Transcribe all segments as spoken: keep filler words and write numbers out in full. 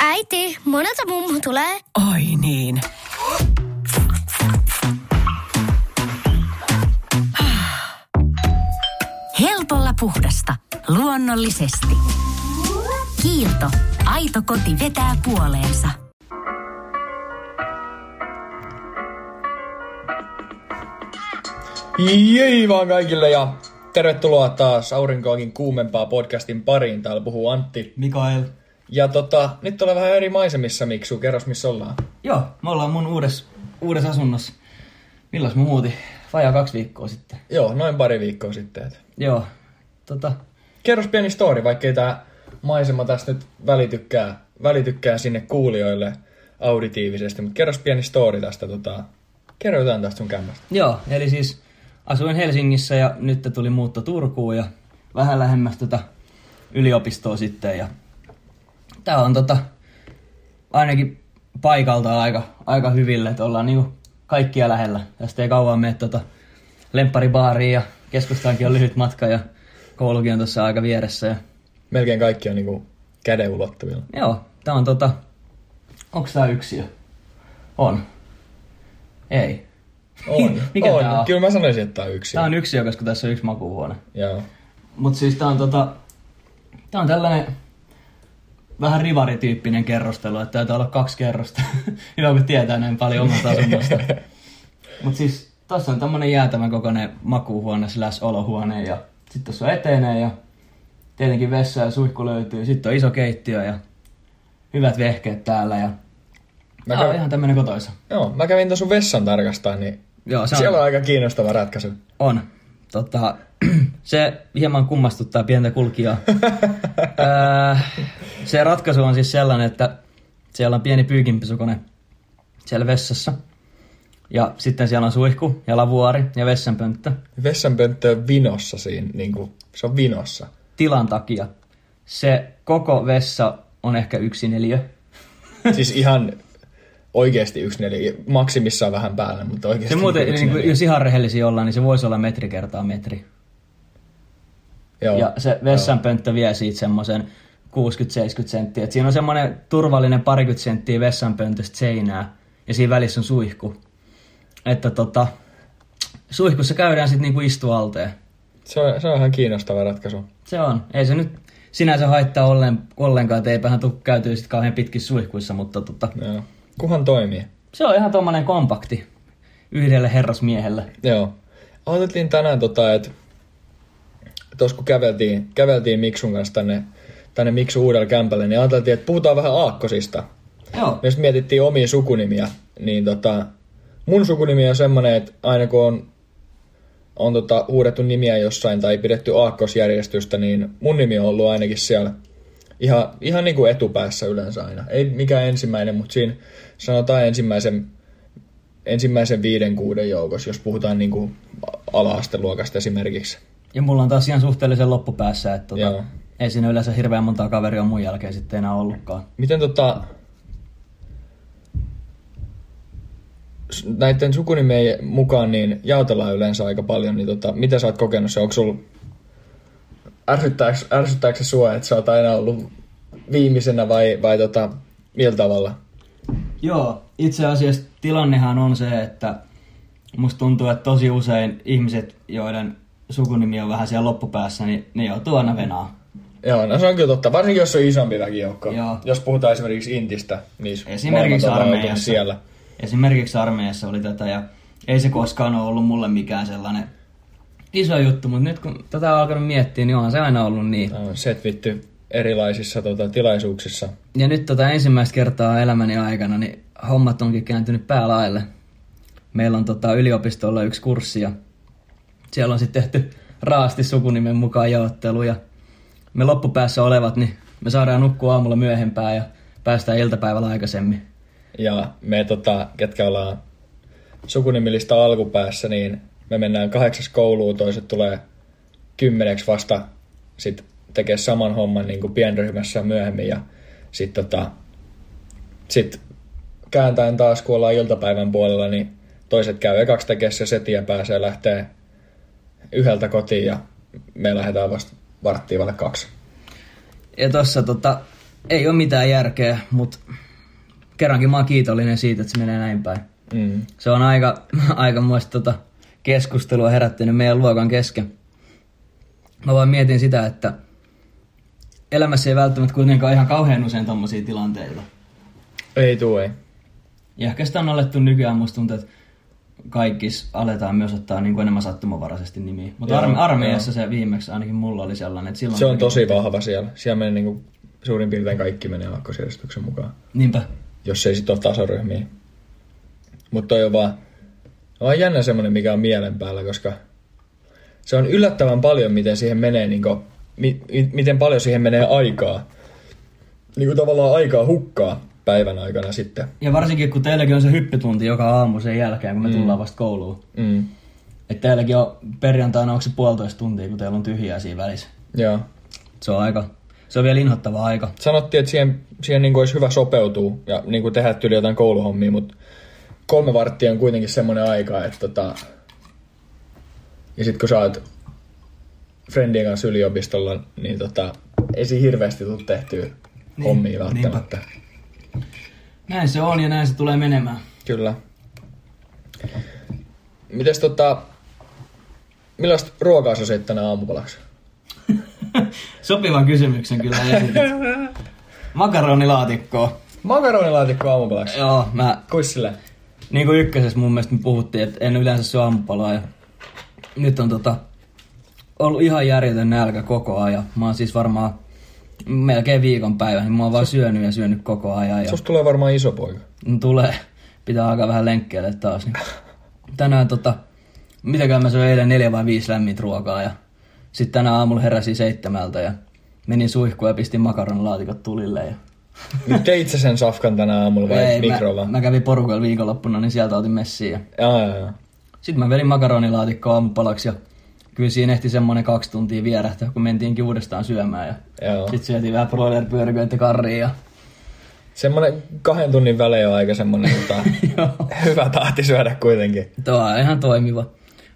Äiti, monelta mummu tulee. Oi niin. Helpolla puhdasta. Luonnollisesti. Kiilto. Aito koti vetää puoleensa. Jei vaan kaikille ja tervetuloa taas aurinkoakin kuumempaa podcastin pariin. Täällä puhuu Antti. Mikael. Ja tota, nyt ollaan vähän eri maisemissa, Miksu. Kerros, missä ollaan? Joo, me ollaan mun uudessa uudes asunnossa. Millas mä muutin? Vajaa kaksi viikkoa sitten. Joo, noin pari viikkoa sitten. Et. Joo, tota... Kerros pieni story, vaikkei tää maisema tässä nyt välitykkää, välitykkää sinne kuulijoille auditiivisesti, mutta kerros pieni story tästä, tota... kerro jotain tästä sun kämmästä. Joo, eli siis asuin Helsingissä ja nyt tuli muutto Turkuun ja vähän lähemmäs tota yliopistoa sitten ja... Tää on tota, ainakin paikaltaan aika, aika hyvillä, että ollaan niinku kaikkia lähellä. Tästä ei kauan mene tota lempparibaariin ja keskustaankin on lyhyt matka ja koulukin on tuossa aika vieressä. Ja... Melkein kaikki on niinku käden ulottuvilla. Joo, tää on tota... Onks tää yksiö? On. Ei. On. Mikä on. Tää on? Kyllä mä sanoisin, että tää on yksiö. Tää on yksiö, koska tässä on yksi makuuhuone. Joo. Mut siis tää on tota... Tää on tällainen... Vähän rivarityyppinen kerrostelu, että täytyy olla kaksi kerrosta. Hyvä, kun tietää näin paljon omasta asunnosta. Mut siis tossa on tämmönen jäätävän kokoinen makuuhuone slash olohuone ja sit tossa on eteinen ja tietenkin vessa ja suihku löytyy. Sitten on iso keittiö ja hyvät vehkeet täällä ja tää kävin... on ihan tämmönen kotoisa. Joo, mä kävin ton sun vessan tarkastaa, niin joo, se on... siellä on aika kiinnostava ratkaisu. On. Tota, se hieman kummastuttaa pientä kulkijaa. öö, se ratkaisu on siis sellainen, että siellä on pieni pyykinpesukone siellä vessassa. Ja sitten siellä on suihku ja lavuaari ja vessanpönttö. Vessanpönttö on vinossa siinä, niin kuin, se on vinossa. Tilan takia. Se koko vessa on ehkä yksi neliö. Siis ihan... Oikeesti yksi neliö, maksimissaan vähän päälle, mutta oikeesti se muuten, niin, jos ihan rehellisiä ollaan, niin se voisi olla metri kertaa metri. Joo, ja se vessanpönttö vie siitä semmoisen kuusikymmentä seitsemänkymmentä senttiä. Et siinä on semmoinen turvallinen parikymmentä senttiä vessanpöntöstä seinää, ja siinä välissä on suihku. Että tota, suihkussa käydään sitten niinku istualteen. Se on, se on ihan kiinnostava ratkaisu. Se on. Ei se nyt sinänsä haittaa ollen, ollenkaan, että eipähän tuu käytyy sitten kauhean pitkissä suihkuissa, mutta tota... Joo. Kuhan toimii. Se on ihan tommonen kompakti yhdelle herrasmiehelle. Joo. Otettiin tänään tota, että tuossa kun käveltiin, käveltiin Miksun kanssa tänne, tänne Miksun uudelle kämpälle, niin ajateltiin, että puhutaan vähän aakkosista. Joo. Jos mietittiin omia sukunimiä, niin tota, mun sukunimi on semmoinen, että aina kun on, on tota, huudettu nimiä jossain tai pidetty aakkosjärjestystä, niin mun nimi on ollut ainakin siellä. Ihan, ihan niin kuin etupäässä yleensä aina. Ei mikään ensimmäinen, mutta siinä sanotaan ensimmäisen, ensimmäisen viiden kuuden joukossa, jos puhutaan niin kuin ala-asteluokasta esimerkiksi. Ja mulla on taas ihan suhteellisen loppupäässä, että tuota, ei siinä yleensä hirveän montaa kaveria on mun jälkeen sitten enää ollutkaan. Miten tota, näiden sukunimien mukaan niin jaotellaan yleensä aika paljon, niin tota, mitä sä oot kokenut se? Onko sulla... Ärsyttääkö se sua, että sä oot aina ollut viimeisenä vai, vai tota, millä tavalla? Joo, itse asiassa tilannehan on se, että musta tuntuu, että tosi usein ihmiset, joiden sukunimi on vähän siellä loppupäässä, niin ne joutuu aina venaa. Joo, no se on kyllä totta, varsinkin jos on isompi väkijoukko. Joo. Jos puhutaan esimerkiksi Intistä, niin esimerkiksi armeijassa, siellä. Esimerkiksi armeijassa oli tätä ja ei se koskaan ole ollut mulle mikään sellainen... Iso juttu, mutta nyt kun tätä on alkanut miettiä, niin onhan se aina ollut niin. Setvitty erilaisissa tota, tilaisuuksissa. Ja nyt tota, ensimmäistä kertaa elämäni aikana, niin hommat onkin kääntynyt päälaille. Meillä on tota, yliopistolla yksi kurssi ja siellä on sitten tehty raasti sukunimen mukaan jaottelu. Ja me loppupäässä olevat, niin me saadaan nukkua aamulla myöhempään ja päästään iltapäivällä aikaisemmin. Ja me, tota, ketkä ollaan sukunimillista alkupäässä, niin... Me mennään kahdeksas kouluun, toiset tulee kymmeneksi vasta sit tekee saman homman niin kuin pienryhmässä myöhemmin ja sitten tota, sit kääntäen taas, kun ollaan iltapäivän puolella, niin toiset käy ekaksi tekee se seti ja pääsee lähtee yhdeltä kotiin ja me lähdetään vasta varttia vaille kaksi. Ja tossa tota, ei ole mitään järkeä, mutta kerrankin mä oon kiitollinen siitä, että se menee näin päin. Mm. Se on aika, aika muista tota keskustelua herättänyt meidän luokan kesken. Mä vaan mietin sitä, että elämässä ei välttämättä kuitenkaan ihan kauhean usein tommosia tilanteita. Ei tuu, ei. Ja ehkä sitä on alettu nykyään, musta tuntuu, että kaikissa aletaan myös ottaa niin kuin enemmän sattumavaraisesti nimiä. Mutta arme- armeijassa se viimeksi ainakin mulla oli sellainen. Että silloin se on tosi tehty. Vahva siellä. Siellä menee niin kuin, suurin piirtein kaikki menee aakkosjärjestyksen mukaan. Niinpä. Jos ei sit ole tasoryhmiä. Mutta toi on vaan, vaan jännä semmoinen, mikä on mielen päällä, koska se on yllättävän paljon, miten siihen menee, niin kuin, mi- miten paljon siihen menee aikaa. Niin kuin tavallaan aikaa hukkaa päivän aikana sitten. Ja varsinkin, kun teilläkin on se hyppytunti joka aamu sen jälkeen, kun me mm. tullaan vasta kouluun. Mm. Että teilläkin on perjantaina, onko se puolitoista tuntia, kun teillä on tyhjää siinä välissä. Joo. Se on aika, se on vielä inhottava aika. Sanottiin, että siihen, siihen niin kuin olisi hyvä sopeutua ja niin kuin tehdä yli jotain kouluhommia, mutta kolme varttia on kuitenkin semmoinen aika, että tota... Ja sit kun sä oot friendien kanssa yliopistolla, niin tota, ei siinä hirveästi tule tehtyä niin, hommia välttämättä. Niinpä. Näin se on ja näin se tulee menemään. Kyllä. Mites tota... Millaista ruokaa sä seit tänään aamupalaksi? Sopivan kysymyksen kyllä esitit. Makaronilaatikkoa. Makaronilaatikkoa aamupalaksi? Joo, mä... Kuis silleen? Niin kuin ykkösessä mun mielestä me puhuttiin, että en yleensä syö aamupalaa ja... Nyt on tota... Ollut ihan järjetön nälkä koko ajan. Mä oon siis varmaan... Melkein viikon päivä, niin mä oon vaan syönyt ja syönyt koko ajan. Ja... Susta tulee varmaan iso poika. Tulee. Pitää alkaa vähän lenkkeelle taas. Niin. Tänään tota, mitäkään mä söin eilen neljä vai viisi lämmintä ruokaa. Ja... Sitten tänään aamulla heräsin seitsemältä ja menin suihkuun ja pistin makaronilaatikot tulille. Ja... Nyt teit sä sen safkan tänään aamulla vai ei, mikrolla? Mä, mä kävin porukalla viikonloppuna, niin sieltä otin messiin. Ja... Jaa, jaa, jaa. Sitten mä velin makaronilaatikkoa aamupalaksi ja... Kyllä siinä ehti semmoinen kaksi tuntia vierähtää, kun mentiinkin uudestaan syömään. Sitten syötiin vähän broilerpyöriköitä karriin. Ja... Semmoinen kahden tunnin välein on aika semmoinen hyvä tahti syödä kuitenkin. Tuo on ihan toimiva.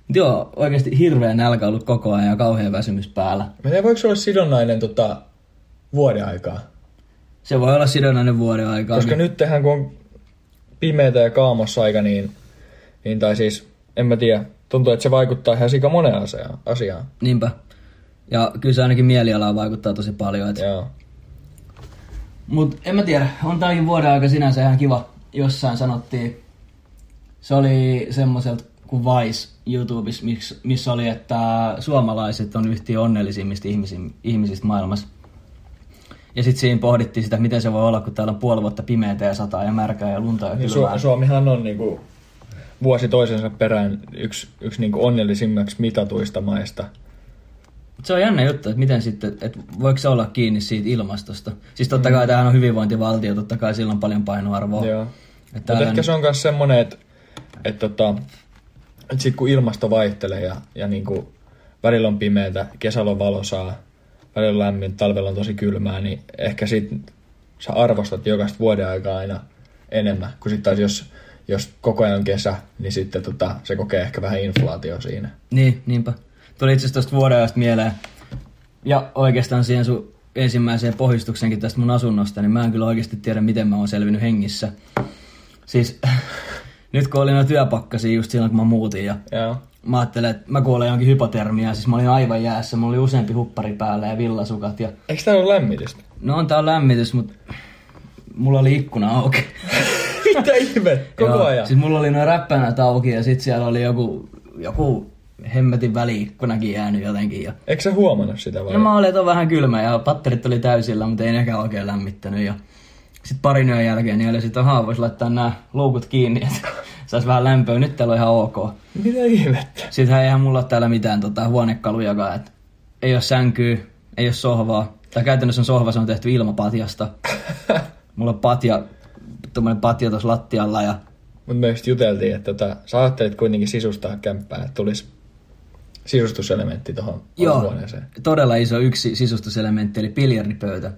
Joo, oikeasti hirveä nälkä ollut koko ajan ja kauhean väsymys päällä. Miten voiko se olla sidonnainen tota, vuodenaikaa? Se voi olla sidonnainen vuodenaikaa. Koska niin... nyttehän kun on pimeätä ja kaamossa aika, niin, niin tai siis en mä tiedä. Tuntuu, että se vaikuttaa ihan sika moneen asiaan. Niinpä. Ja kyllä se ainakin mielialaan vaikuttaa tosi paljon. Et... Mutta en mä tiedä, on tämäkin vuoden aika sinänsä ihan kiva. Jossain sanottiin, se oli semmoiselta kuin Vice YouTubessa, missä oli, että suomalaiset on yhtiä onnellisimmista ihmisistä maailmassa. Ja sitten siinä pohdittiin sitä, miten se voi olla, kun täällä on puoli vuotta pimeätä ja sataa ja märkää ja lunta ja niin kylmää. Su- Suomihan on niinku... Vuosi toisensa perään yksi, yksi niin kuin onnellisimmaksi mitatuista maista. Se on jännä juttu, että miten sitten, että voiko se olla kiinni siitä ilmastosta. Siis totta kai mm. tämähän on hyvinvointivaltio, totta kai sillä on paljon painoarvoa. Mutta ehkä nyt... se on myös semmoinen, että, että, että, että sit kun ilmasto vaihtelee ja, ja niin kuin välillä on pimeätä, kesällä on valosaa, välillä on lämmin, talvella on tosi kylmää, niin ehkä sit sä arvostat jokaista vuoden aikaa aina enemmän, kun sitten taas jos... Jos koko ajan on kesä, niin sitten tota, se kokee ehkä vähän inflaatio siinä. Niin, niinpä. Tuli itse asiassa tuosta vuodenajasta mieleen. Ja oikeastaan siihen sun ensimmäiseen pohjustuksenkin tästä mun asunnosta, niin mä en kyllä oikeasti tiedä, miten mä oon selvinnyt hengissä. Siis nyt kun olin noin työpakkasia just silloin, kun mä muutin ja Joo. mä ajattelin, että mä kuolen johonkin hypotermiaan. Siis mä olin aivan jäässä, mulla oli useampi huppari päällä ja villasukat. Ja... Eikö tää ole lämmitystä? No on tää on lämmitys, mutta mulla oli ikkuna auki. Mitä ihme? Koko Joo, ajan. Siis mulla oli noin räppänät auki ja sit siellä oli joku, joku hemmetin väliikkunakin jäänyt jotenkin. Ja... Eikö sä huomannut sitä vai? No mä olin, että on vähän kylmä ja patterit oli täysillä, mutta ei nekään oikein lämmittänyt. Ja... Sitten parin yön jälkeen niin oli sit, ahaa, vois laittaa nää luukut kiinni, että sais vähän lämpöä. Nyt täällä on ihan ok. Mitä ihmettä? Sittenhän eihän mulla ole täällä mitään tota, huonekalujakaan. Et ei oo sänkyä, ei oo sohvaa. Tai käytännössä on sohva, se on tehty ilmapatjasta. Mulla on patja... Tuommoinen patio tuossa lattialla. Ja... Mutta me just juteltiin, että tota, sä ajattelit kuitenkin sisustaa kämppää, että tulisi sisustuselementti tuohon huoneeseen. Joo, todella iso yksi sisustuselementti, eli biljardipöytä.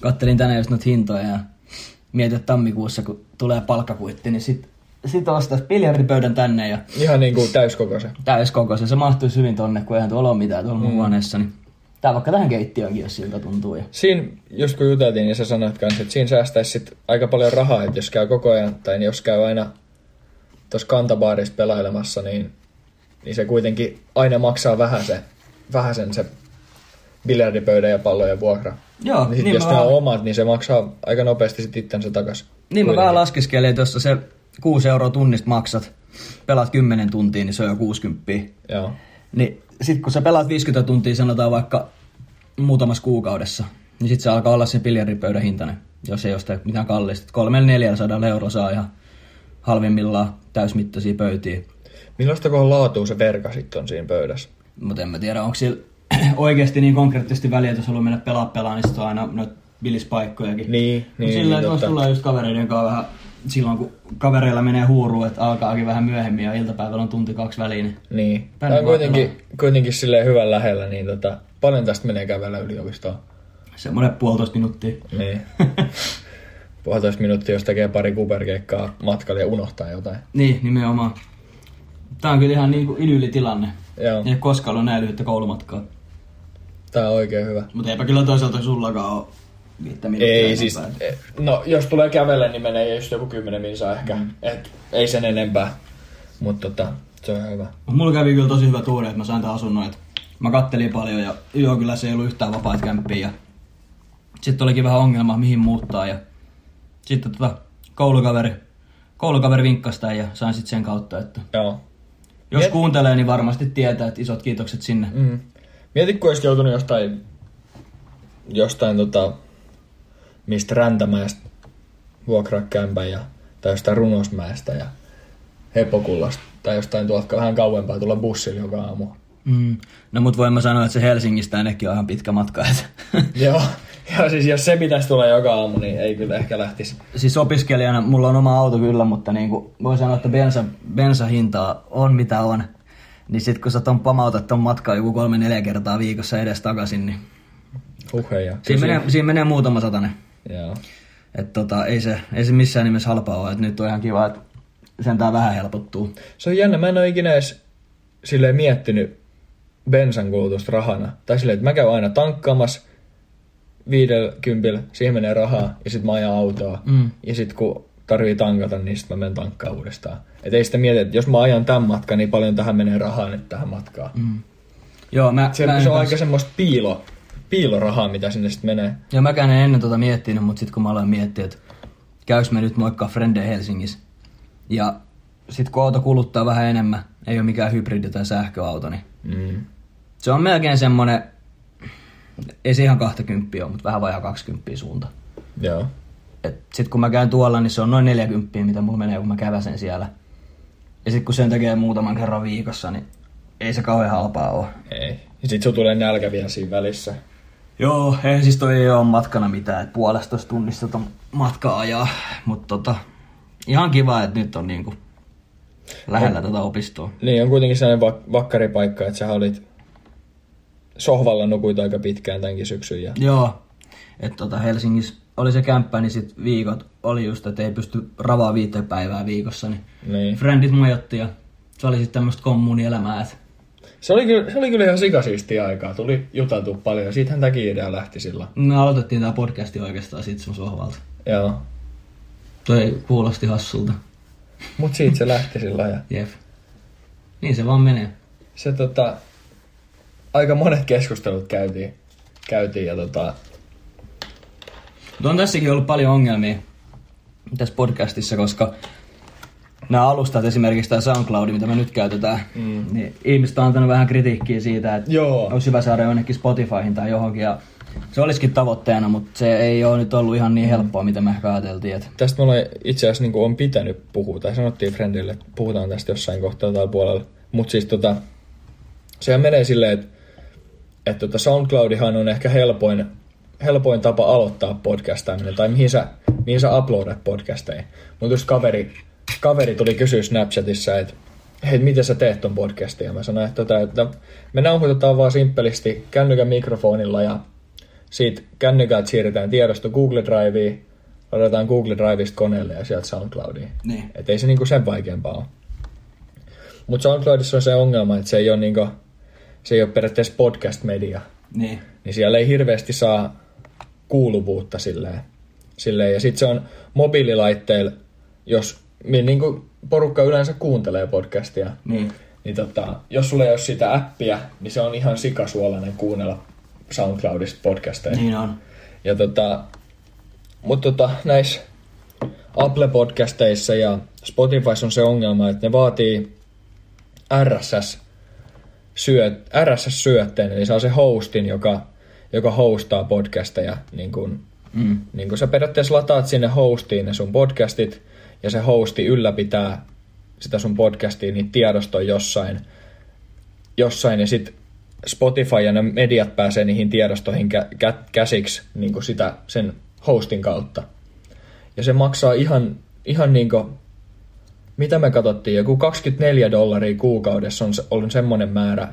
Kattelin tänään just noita hintoja ja mietin, että tammikuussa kun tulee palkkakuitti, niin sit, sit ostaisi biljardipöydän tänne. Ja... Ihan niin kuin täyskokoisen. Täyskokoisen. Se mahtuisi hyvin tonne, kun eihän tuolla ole mitään tuolla mm. mun huoneessa. Niin Tää vaikka tähän keittiöönkin, jos siltä tuntuu. Ja. Siinä, just kun juteltiin, niin sä sanoit kanssa, että siinä säästäisi sit aika paljon rahaa, että jos käy koko ajan, tai jos käy aina tuossa kantabaarissa pelailemassa, niin, niin se kuitenkin aina maksaa vähän se, vähän sen se biljardipöydän ja pallojen vuokra. Joo, niin niin jos nämä on omat, niin se maksaa aika nopeasti sit itsensä takaisin. Niin mä vähän laskiskelin, tuossa se kuusi euroa tunnista maksat, pelaat kymmenen tuntia, niin se on jo kuusikymmentä. Joo. Niin sitten kun sä pelaat viisikymmentä tuntia, sanotaan vaikka muutamassa kuukaudessa, niin sitten se alkaa olla se biljardipöydän hintainen, jos ei ole sitä mitään kallista. kolmesataa neljäsataa euroa saa ihan halvimmillaan täysmittaisia pöytiä. Millaista kohan laatua se verka sitten on siinä pöydässä? Mutta en mä tiedä, onko sillä oikeasti niin konkreettisesti väliä, että jos haluaa mennä pelaa pelaa, niin sitten on aina noita bilispaikkojakin. Niin, niin. Sillä niin, tuossa tulee just kavereiden kanssa vähän, silloin kun kavereilla menee huuruun, että alkaakin vähän myöhemmin ja iltapäivällä on tunti kaksi väliin. Niin. Tämä on kuitenkin, kuitenkin silleen hyvän lähellä, niin tota, paljon tästä menee kävellä yliopistoon. Semmoinen puolitoista minuuttia. Niin. Puolitoista minuuttia, jos tekee pari kuperkeikkaa matkalla ja unohtaa jotain. Niin, nimenomaan. Tämä on kyllä ihan niin kuin idyllitilanne. Joo. Ei koskaan ole näin lyhyttä koulumatkaa. Tää on oikein hyvä. Mutta eipä kyllä toisaalta sullakaan ole viittä minuuttia. Ei siis, e, no jos tulee kävellä, niin menee just joku kymmenen minsaa ehkä. Mm. Et, ei sen enempää, mutta tota, se on hyvä. Mut mulla kävi kyllä tosi hyvä tuuri, että mä sain tää asunnon. Et mä kattelin paljon ja joo, kyllä se ei ollut yhtään vapaita kämppiä. Sitten olikin vähän ongelma, mihin muuttaa. Ja sitten tota, koulukaveri, koulukaveri vinkkasi tän ja sain sit sen kautta, että joo. Jos Miet... kuuntelee, niin varmasti tietää, että isot kiitokset sinne. Mm. Mieti, kun olisit joutunut jostain, jostain tota, mistä Räntämäestä vuokraa kämpän ja, tai jostain Runosmäestä ja Hepokullasta tai jostain tuolta vähän kauempaa tulla bussilla joka aamu. Mm. No mut voin mä sanoa, että se Helsingistä ainakin on ihan pitkä matka. Joo, ja siis jos se pitäisi tulla joka aamu, niin ei kyllä ehkä lähtisi. Siis opiskelijana mulla on oma auto kyllä, mutta niin kuin voin sanoa, että bensa, bensahintaa on mitä on. Niin sit kun sä ton pamautat ton matkaa joku kolme neljä kertaa viikossa edes takaisin, niin Uheja. Siinä, menee, siinä menee muutama satanen. Joo. Et tota, ei se, ei se missään nimessä halpaa ole, et nyt on ihan kiva, että sentään vähän helpottuu. Se on jännä, mä en oo ikinä edes silleen miettinyt bensan kulutusta rahana. Tai silleen, että mä käyn aina tankkaamassa viidellä kympillä, siihen menee rahaa ja sit mä ajan autoa. Mm. Ja sit kun tarvii tankata, niin sitten mä menen tankkaan uudestaan. Et ei sitä mieti, että jos mä ajan tämän matkan, niin paljon tähän menee rahaa nyt tähän matkaan. Mm. Joo, mä, se, mä se on aika semmoista piilo, piilorahaa, mitä sinne sitten menee. Joo, mäkään en ennen tota miettinyt, mutta sitten kun mä aloin miettiä, että käys mä nyt moikkaa frendejä Helsingissä. Ja sitten kun auto kuluttaa vähän enemmän, ei ole mikään hybridi tai sähköauto, niin mm. se on melkein semmoinen, ei se ihan kaksikymmentä ole, mutta vähän vajaa kaksikymmentä suunta. Joo. Et sit kun mä käyn tuolla, niin se on noin neljäkymmentä, mitä mulla menee, kun mä käväsen siellä. Ja sit kun sen tekee muutaman kerran viikossa, niin ei se kauhean halpaa oo. Ei. Ja sit sun tulee nälkä vielä siinä välissä. Joo, ei siis toi ei oo matkana mitään, et puolestoista tunnista ton matkaa ajaa. Mut tota, ihan kiva, että nyt on niinku lähellä on, tätä opistoa. Niin, on kuitenkin sellainen vak- vakkaripaikka, että sä olit sohvalla nukuit aika pitkään tämänkin syksyn. Ja... Joo, että tota Helsingissä oli se kämppä, niin sit viikot oli just, että ei pysty ravaa viittä päivää viikossa, niin, niin. Friendit majotti ja se oli sit tämmöstä kommunielämää. Et... Se, oli kyllä, se oli kyllä ihan sikasiistiä aikaa, tuli juteltua paljon ja siitähän tämäkin idea lähti sillä. Me aloitettiin tää podcasti oikeastaan sit sun sohvalta. Joo. Toi kuulosti hassulta. Mut siitä se lähti sillä ja... Jep. Niin se vaan menee. Se tota... Aika monet keskustelut käytiin, käytiin ja tota... Mutta on tässäkin ollut paljon ongelmia tässä podcastissa, koska nämä alustat, esimerkiksi tämä SoundCloud, mitä me nyt käytetään, mm. niin ihmiset on antanut vähän kritiikkiä siitä, että Joo. olisi hyvä saada jonnekin Spotifyhin tai johonkin. Ja se olisikin tavoitteena, mutta se ei ole nyt ollut ihan niin helppoa, mitä me ehkä ajateltiin. Että... Tästä me ollaan itse asiassa niin kuin on pitänyt puhua, tai sanottiin friendille, että puhutaan tästä jossain kohtaa tai puolella. Mutta siis tota, sehän menee silleen, että, että tota SoundCloudihan on ehkä helpoin... helpoin tapa aloittaa podcastaaminen, tai mihin sä, mihin sä uploadat podcasteja. Mutta just kaveri, kaveri tuli kysyä Snapchatissa, että hei, miten sä teet ton podcastin? Ja mä sanoin, että, tota, että me nauhoitetaan vaan simppelisti kännykän mikrofonilla, ja siitä kännykältä siirretään tiedosto Google Driveen, ladataan Google Drivesta koneelle ja sieltä SoundCloudiin. Niin. Että ei se niinku sen vaikeampaa ole. Mutta SoundCloudissa on se ongelma, että se ei ole, niinku, se ei ole periaatteessa podcast-media. Niin. Niin siellä ei hirveästi saa kuuluvuutta silleen. silleen. Ja sitten se on mobiililaitteilla, jos niin kuin porukka yleensä kuuntelee podcastia, niin, niin tota, jos sulla ei ole sitä appia, niin se on ihan sikasuolainen kuunnella SoundCloudista podcasteja. Niin on. Ja tota, mutta tota, näissä Apple-podcasteissa ja Spotifyssa on se ongelma, että ne vaatii R S S-syötteen, eli saa se hostin, joka, joka hostaa podcasteja. Niin kun, mm. niin kun sä periaatteessa lataat sinne hostiin ne sun podcastit, ja se hosti ylläpitää sitä sun podcastia, niin tiedostoja jossain, jossain ja sitten Spotify ja ne mediat pääsee niihin tiedostoihin kä- käsiksi niin kuin sitä, sen hostin kautta. Ja se maksaa ihan, ihan niin kuin, mitä me katsottiin, joku kaksikymmentäneljä dollaria kuukaudessa on, on semmoinen määrä,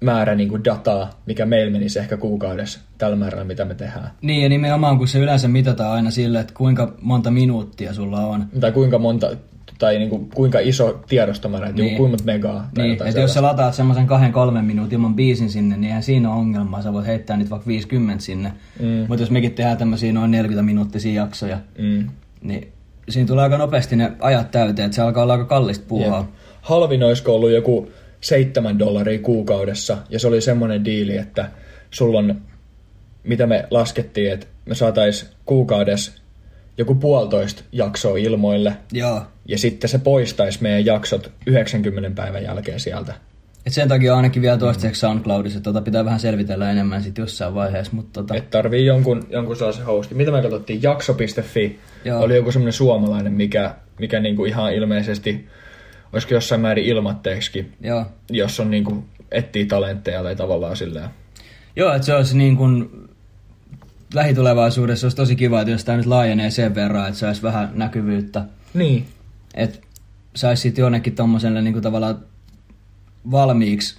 määrä niin kuin dataa, mikä meillä menisi ehkä kuukaudessa tällä määrällä, mitä me tehdään. Niin, ja nimenomaan, kun se yleensä mitataan aina sille, että kuinka monta minuuttia sulla on. Tai kuinka monta... tai niin kuin, kuinka iso tiedostomäärä, että niin. Joku kuinka megaa. Tai niin, että jos sä lataat semmoisen kahden kolmen minuutin ilman biisin sinne, niin eihän siinä ole ongelmaa. Sä voit heittää nyt vaikka viisikymmentä sinne. Mm. Mutta jos mekin tehdään tämmöisiä noin neljäkymmentä minuuttisia jaksoja, mm. niin siinä tulee aika nopeasti ne ajat täyteen, että se alkaa olla aika kallista puuhaa. Jep. Halvin olisiko ollut joku seitsemän dollaria kuukaudessa, ja se oli semmoinen diili, että sulla on, mitä me laskettiin, että me saatais kuukaudessa joku puolitoista jaksoa ilmoille. Joo. Ja sitten se poistaisi meidän jaksot yhdeksänkymmenen päivän jälkeen sieltä. Et sen takia ainakin vielä toistaiseksi SoundCloudissa, että tota pitää vähän selvitellä enemmän sitten jossain vaiheessa. Mutta tota... Että tarvii jonkun, jonkun sellaisen hostin. Mitä me katsottiin? Jakso piste fi. Joo. Oli joku semmoinen suomalainen, mikä, mikä niinku ihan ilmeisesti, olisiko jossain määrin ilmatteeksikin, joo, jos on niinku, etsii talentteja tai tavallaan silleen. Joo, että se olisi niin kuin... lähitulevaisuudessa olisi tosi kiva, että jos tämä nyt laajenee sen verran, että saisi vähän näkyvyyttä. Niin. Että saisi sitten jonnekin tommoselle niinku tavallaan valmiiksi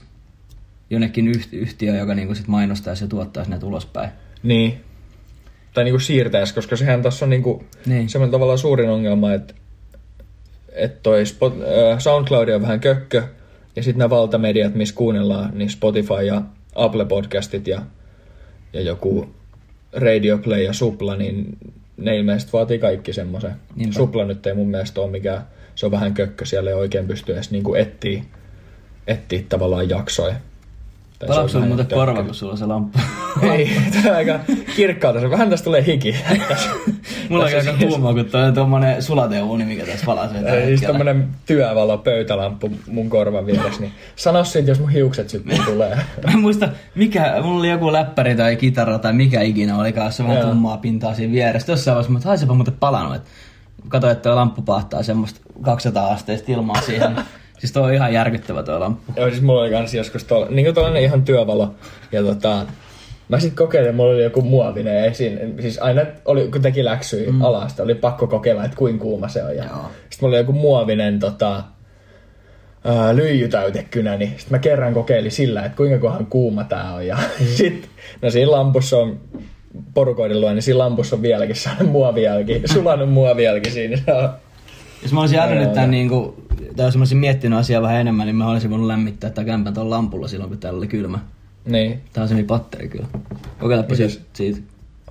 jonnekin yhtiö, joka niinku sit mainostaisi ja tuottaisi näitä ulospäin. Niin. Tai niinku siirtäisi, koska sehän tässä on niinku niin. Semmoinen tavallaan suurin ongelma, että et toi Spot, äh, SoundCloud on vähän kökkö, ja sitten nämä valtamediat, missä kuunnellaan, niin Spotify ja Apple podcastit ja, ja joku... Radio Play ja Supla, niin ne ilmeisesti vaatii kaikki semmoisen. Supla nyt ei mun mielestä ole mikään, se on vähän kökkö, siellä ei oikein pysty edes niinku etsiä, etsiä tavallaan jaksoja. Palaatko sulla muuten korva, kun sulla on se lamppu? Ei, tämä on aika kirkkaalta, se vähän tästä tulee hiki. Mulla on aika kuumaa, kun toi on tuommoinen sulateuuni, mikä tässä palaa. Siis tuommoinen työvalo pöytälamppu mun korvan vieressä, niin sano siitä, jos mun hiukset sitten tulee. Mä en muista, mikä, mulla oli joku läppäri tai kitara tai mikä ikinä oli, kanssa vähän tummaa pintaa siinä vieressä. Jossain vaiheessa, mutta haisepa muuten palanut, että kato, että lamppu pahtaa semmoista kaksisataa asteista ilmaa siihen. Siis tuo on ihan järkyttävä tuo lamppu. Joo, siis mulla oli kans joskus tuolla, niin kuin tuollainen ihan työvalo. Ja tota, mä sit kokeilin, mulla oli joku muovinen esiin. Siis aina, oli, kun teki läksyi mm. alasta, oli pakko kokeilla, että kuinka kuuma se on. Ja sit mulla oli joku muovinen tota, ää, lyijytäytekynä, niin sit mä kerran kokeilin sillä, että kuinka kohan kuuma tää on. Ja mm. sit, no siinä lampussa on... porukoiden luo, niin siinä lampussa on vieläkin saanut muovijälki, sulanut muovijälki siinä. Jos mä olisin ärrynyt tämän, niin kuin, tai jos mä olisin miettinyt asiaa vähän enemmän, niin mä olisin voinut lämmittää tämän kämpän tuon lampulla silloin, kun täällä oli kylmä. Niin. Tää on semmoinen patteri kyllä. Kokeilapa siis siitä.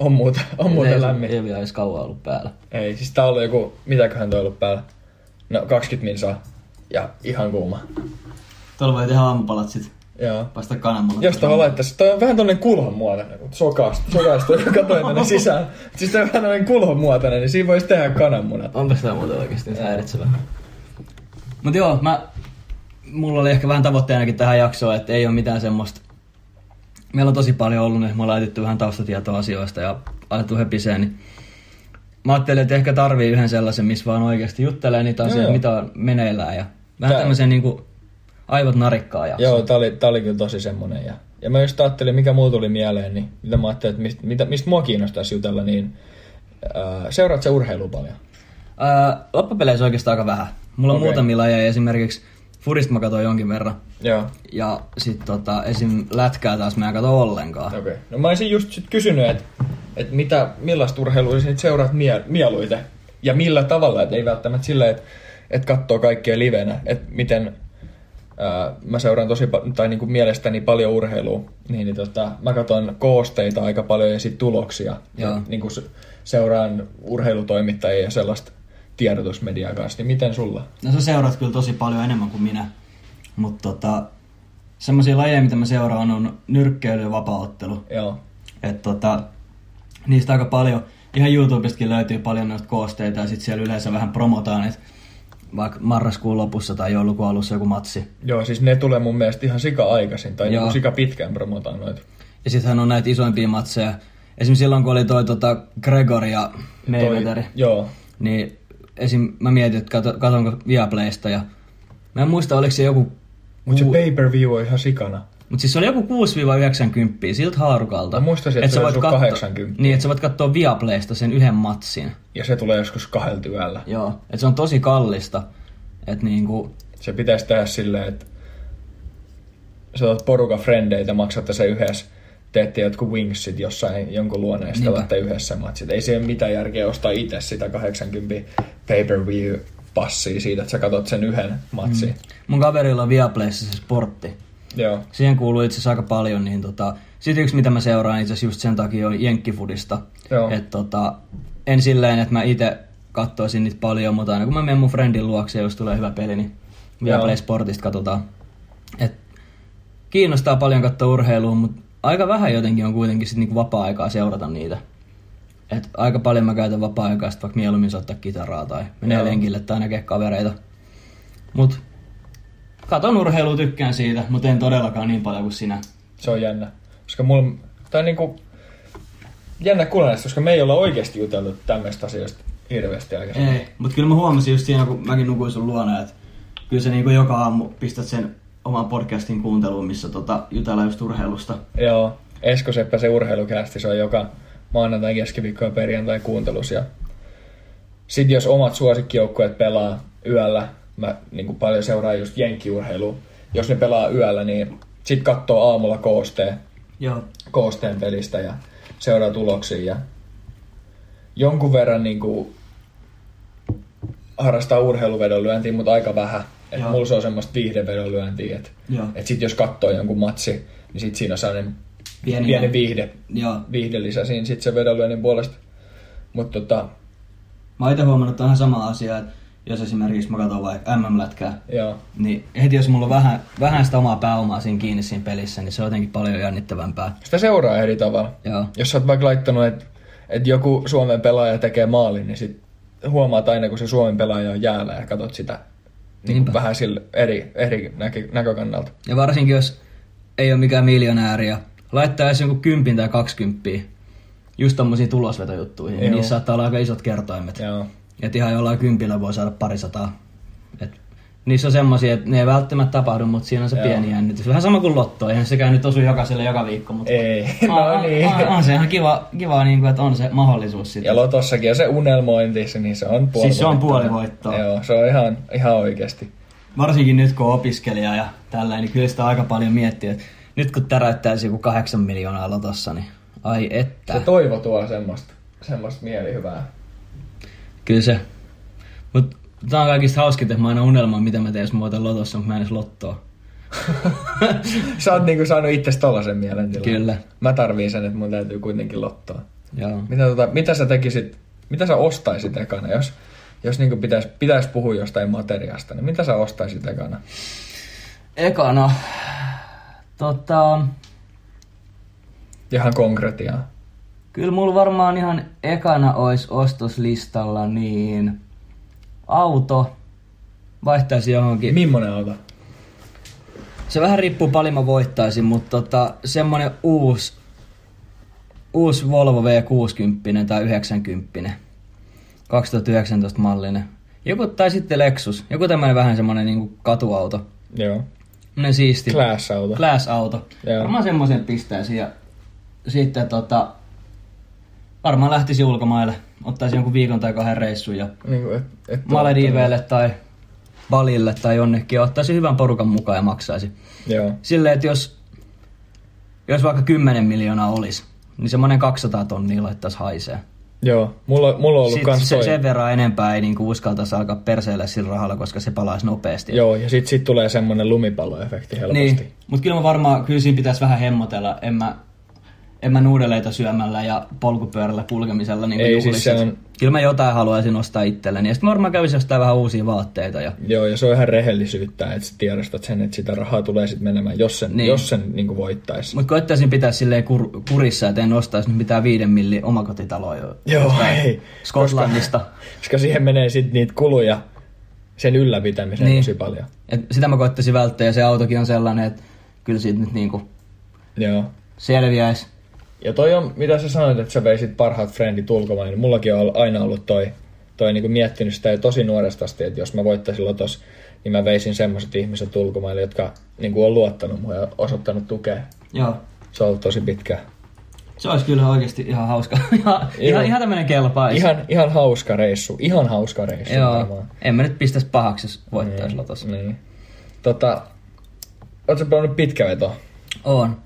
On muuta, on muuta lämmin. Ei vielä edes kauan ollut päällä. Ei, siis tää on ollut joku, mitäköhän toi ollut päällä? No kaksikymmentä minsaa ja ihan kuuma. Tuolla voi tehdä aamupalat sit. Joo. Paista kananmunat. Jos tuohon laittaisi, toi on vähän tuollainen kulhonmuotoinen, kun sokaista, sokaista katsoin tänne sisään. Siis toi on vähän tuollainen kulhonmuotoinen, niin siinä voisi tehdä kananmunat. Onpas tää muuten oikeesti häiritsevää. Mut joo, mä, mulla oli ehkä vähän tavoitteenakin tähän jaksoon, että ei oo mitään semmoista. Meillä on tosi paljon ollut, niin me ollaan laitettu vähän taustatietoa asioista ja alettu höpiseen, niin mä ajattelin, että ehkä tarvii yhden sellaisen, missä vaan oikeesti juttelee niitä asioita, mitä on meneillään ja vähän tää. Tämmösen niinku... aivot narikkaa jakso. Joo, tää oli, tää oli kyllä tosi semmonen. Ja, ja mä just ajattelin, mikä muu tuli mieleen, niin mitä mä ajattelin, että mist, mitä, mistä mua kiinnostaisi jutella, niin äh, seuraat sä urheilua paljon? Äh, loppupeleissä oikeastaan aika vähän. Mulla okay. on muutamia lajeja, esimerkiksi fudista mä katsoin jonkin verran. Joo. Ja sit tota, esim. Lätkää taas mä en katso ollenkaan. Okei. Okay. No mä olisin just sit kysynyt, että et millaista urheilua sä seuraat mie- mieluiten? Ja millä tavalla, et ei välttämättä silleen, että et katsoo kaikkea livenä, että miten... mä seuraan tosi tai niin kuin mielestäni paljon urheilua, niin, niin tota, mä katson koosteita aika paljon ja sit tuloksia. Ja niin kuin seuraan urheilutoimittajia ja sellaista tiedotusmediaa kanssa. Niin miten sulla? No sä seuraat kyllä tosi paljon enemmän kuin minä, mutta tota, semmoisia lajeja, mitä mä seuraan, on nyrkkeily ja vapaaottelu. Joo. Et tota, niistä aika paljon, ihan YouTubestakin löytyy paljon noista koosteita ja sit siellä yleensä vähän promotaan, että vaikka marraskuun lopussa tai joulukuun alussa joku matsi. Joo, siis ne tulee mun mielestä ihan sika-aikaisin tai niin sika pitkään promotaan noita. Ja sittenhän on näitä isoimpia matseja. Esimerkiksi silloin, kun oli toi tota, Gregor ja Mayweather, joo. Niin esim. Mä mietin, että kato, katonko Viaplaysta ja mä en muista, oliko se joku... Mutta se pay-per-view on ihan sikana. Mutta siis se oli joku kuusi yhdeksänkymmentä siltä haarukalta. Mä muistaisin, että et se oli kahdeksankymmentä. Niin, että sä voit katsoa Viaplaysta sen yhden matsin. Ja se tulee joskus kahdelta yöllä. Joo, että se on tosi kallista. Et niinku... Se pitäisi tehdä silleen, että sä otat porukan frendeitä, maksatte se yhdessä. Teette jotkut wingsit jossain jonkun luona ja sitten olette yhdessä matsit. Ei se ole mitään järkeä ostaa itse sitä kahdeksankymmentä pay-per-view-passia siitä, että sä katot sen yhden matsin. Mm. Mun kaverilla on Viaplayssa se sportti. Joo. Siihen kuuluu itse asiassa aika paljon. Niin tota, sitten yksi, mitä mä seuraan itse asiassa just sen takia, on jenkkifudista. Tota, en silleen, että mä itse katsoisin niitä paljon, mutta aina kun mä menen mun friendin luokse, jos tulee hyvä peli, niin Viaplay Sportista katsotaan. Et kiinnostaa paljon katsoa urheilua, mutta aika vähän jotenkin on kuitenkin sit niinku vapaa-aikaa seurata niitä. Et aika paljon mä käytän vapaa-aikaa, sit vaikka mieluummin soittaa kitaraa tai menee lenkille tai näkee kavereita. Mut katon urheilua, tykkään siitä, mutta en todellakaan niin paljon kuin sinä. Se on jännä. Koska mulla... Tai niinku... Jännä kuulen, koska me ei olla oikeesti juteltu tämmöistä asioista hirveästi aikaisemmin. Ei, mut kyllä mä huomasin just siinä, kun mäkin nukuin sun luona, että kyllä se niinku joka aamu pistät sen oman podcastin kuunteluun, missä tota, jutellaan just urheilusta. Joo. Esko Seppä se urheilukästi, se on joka maanantai, keskiviikko ja perjantai kuuntelus. Ja... Sitten jos omat suosikkijoukkueet pelaa yöllä, mä niin kuin paljon seuraan just jenkkiurheilua. Jos ne pelaa yöllä, niin sit katsoo aamulla koosteen, joo. koosteen pelistä ja seuraa tuloksia. Ja jonkun verran niin kuin harrastaa urheiluvedonlyöntiä, mutta aika vähän. Että mulla se on semmoista viihdevedonlyöntiä. Että et sit jos katsoo jonkun matsi, niin sit siinä on sellainen pieni, pieni viihde, viihdelisä siinä sit se vedonlyönnin puolesta. Mut tota... Mä oon ite huomannut ihan sama asia, että jos esimerkiksi mä katson vaikka M M-lätkää, joo. Niin heti jos mulla on vähän, vähän sitä omaa pääomaa siinä kiinni siinä pelissä, niin se on jotenkin paljon jännittävämpää. Sitä seuraa eri tavalla. Joo. Jos sä oot vaikka laittanut, että et joku Suomen pelaaja tekee maalin, niin sit huomaat aina, kun se Suomen pelaaja on jäällä ja katot sitä niin vähän sillä eri, eri näkö, näkökannalta. Ja varsinkin, jos ei ole mikään miljonääri ja laittaa edes jonkun kympin tai kaksikymppiä just tommosiin tulosvetojuttuihin, niin niissä saattaa olla aika isot kertoimet. Joo. Että ihan jollain kympillä voi saada parisataa. Et niissä on semmosia, että ne ei välttämättä tapahdu, mutta siinä on se joo. pieni jännitys. Vähän sama kuin lotto, eihän sekään nyt osu jokaiselle joka viikko, mutta ei. No on, niin. on, on se ihan kiva, kiva niin että on se mahdollisuus sitten. Ja lotossakin on se unelmointi, se, niin se on puolivoittoa. Siis se on puolivoittoa. Joo, se on ihan, ihan oikeasti. Varsinkin nyt kun on opiskelija ja tällainen, niin kyllä sitä aika paljon miettii, että nyt kun täräyttäisi joku kahdeksan miljoonaa lotossa, niin ai että. Se toivo tuo semmoista, semmoista mielihyvää. Kyllä se. Mut tää on kaikista hauskinta, että mä aina unelmaan, mitä mä teen, jos mä voitan lotossa, mutta mä en edes lottoa. Sä oot niinku saanut itses tollasen mielentilan. Kyllä. Mä tarviin sen, että mun täytyy kuitenkin lottoa. Joo. Mitä, tota, mitä sä tekisit, mitä sä ostaisit ekana, jos, jos niinku pitäis, pitäis puhua jostain materiasta, niin mitä sä ostaisit ekana? Ekana? Tota... Ihan konkretiaa. Kyllä mulla varmaan ihan ekana olisi ostoslistalla niin auto, vaihtaisi johonkin. Mimmonen auto? Se vähän riippuu paljon mä voittaisin, mutta tota, semmonen uusi, uusi Volvo V kuusikymmentä tai yhdeksänkymmentä, kaksituhattayhdeksäntoista mallinen. Joku, tai sitten Lexus, joku tämmönen vähän semmonen niinku katuauto. Joo. Semmonen siisti. Class-auto. Class-auto. Joo. Varmaan semmosen pistäisin ja sitten tota... Varmaan lähtisi ulkomaille, ottaisi jonkun viikon tai kahden reissun ja niin et, et Malediiveille tai Balille tai jonnekin ja ottaisi hyvän porukan mukaan ja maksaisi. Joo. Silleen, että jos, jos vaikka kymmenen miljoonaa olisi, niin semmoinen kaksisataa tonnia laittaisi haisee. Joo, mulla, mulla on ollut sit kans se, toi. Sen verran enempää ei niinku uskaltaisi alkaa perseillä sillä rahalla, koska se palaisi nopeasti. Joo, ja sit, sit tulee semmonen lumipalloefekti helposti. Niin, mut kyllä mä varmaan, kyllä siinä pitäisi vähän hemmotella. En mä, en mä nuudeleita syömällä ja polkupyörällä pulkemisella niin ei, siis on... Kyllä mä jotain haluaisin ostaa itselleni. Ja sit mä varmaan kävisin ostaa vähän uusia vaatteita. Ja... Joo, ja se on ihan rehellisyyttä, että sä tiedostat sen, että sitä rahaa tulee sit menemään, jos sen, niin. Jos sen niin voittaisi. Mut koettaisin pitää silleen kur- kurissa, että en ostaisi nyt mitään viiden millin omakotitaloa. Joo, ei. Skotlannista. Koska, koska siihen menee sit niitä kuluja sen ylläpitämiseen niin. Tosi paljon. Et sitä mä koettaisin välttää, ja se autokin on sellainen, että kyllä siitä nyt niinku Joo. selviäisi. Ja toi on, mitä sä sanoit, että sä veisit parhaat frendit ulkomaan, niin mullakin on aina ollut toi, toi niin kuin miettinyt sitä jo tosi nuoresta asti, että jos mä voittaisin lotos, niin mä veisin semmoiset ihmiset ulkomaille, jotka niin kuin on luottanut mua ja osoittanut tukea. Joo. Se on ollut tosi pitkä. Se olisi kyllä oikeasti ihan hauska. ihan, ihan, ihan tämmöinen kelpaisi. Ihan, ihan hauska reissu. Ihan hauska reissu. Joo. Varmaan. En mä nyt pistäisi pahaksi, jos voittaisi niin, lotos. Niin. Tota, ootko sä pelannut pitkä veto? Oon.